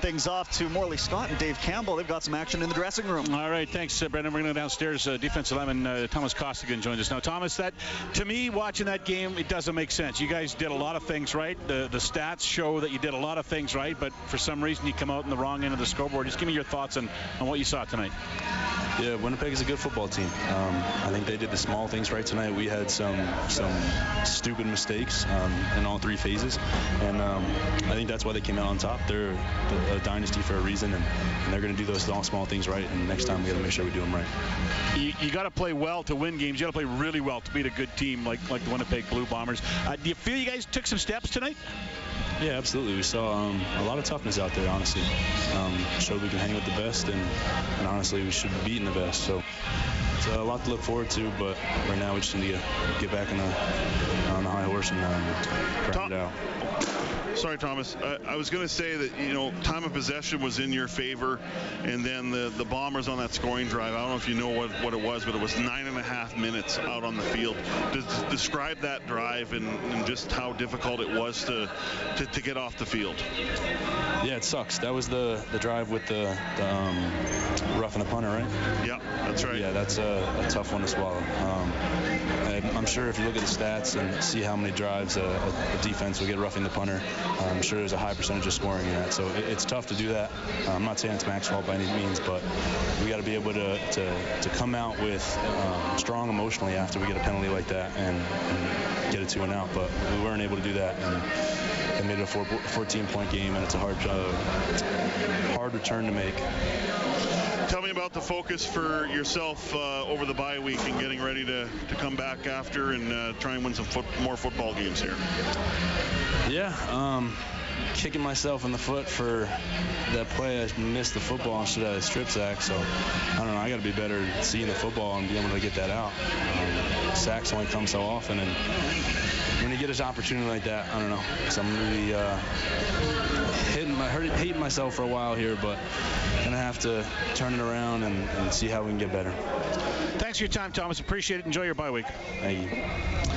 Things off to Morley Scott and Dave Campbell. They've got some action in the dressing room. All right, thanks, Brendan. We're going to go downstairs. Defensive lineman Thomas Costigan joins us now. Thomas, that to me, watching that game, it doesn't make sense. You guys did a lot of things right. The stats show that you did a lot of things right, but for some reason you come out in the wrong end of the scoreboard. Just give me your thoughts on what you saw tonight. Yeah, Winnipeg is a good football team. I think they did the small things right tonight. We had some stupid mistakes in all three phases, and I think that's why they came out on top. They're a dynasty for a reason, and they're going to do those small things right, and next time we got to make sure we do them right. You got to play well to win games. You got to play really well to beat a good team like the Winnipeg Blue Bombers. Do you feel you guys took some steps tonight? Yeah, absolutely. We saw a lot of toughness out there, honestly. Showed we can hang with the best, and honestly, we should be beating the best. So it's a lot to look forward to, but right now we just need to get back on the high horse and grind it out. Sorry, Thomas. I was going to say that, you know, time of possession was in your favor, and then the Bombers on that scoring drive, I don't know if you know what it was, but it was 9.5 minutes out on the field. Describe that drive and just how difficult it was to get off the field. Yeah, it sucks. That was the drive with the roughing the punter, right? Yeah, that's right. Yeah, that's a tough one to swallow. I'm sure if you look at the stats and see how many drives a defense will get roughing the punter, I'm sure there's a high percentage of scoring in that, so it's tough to do that. I'm not saying it's Mac's fault by any means, but we got to be able to come out with strong emotionally after we get a penalty like that and get a 2-and-out, but we weren't able to do that, and it made it a 14-point game, and it's a hard return to make. Tell me about the focus for yourself over the bye week and getting ready to come back after and try and win some more football games here. Yeah, kicking myself in the foot for that play. I missed the football instead of a strip sack, so I don't know. I got to be better at seeing the football and be able to get that out. Sacks only come so often, and when you get an opportunity like that, I don't know. So I'm really hating myself for a while here, but I'm gonna have to turn it around and see how we can get better. Thanks for your time, Thomas. Appreciate it. Enjoy your bye week. Thank you.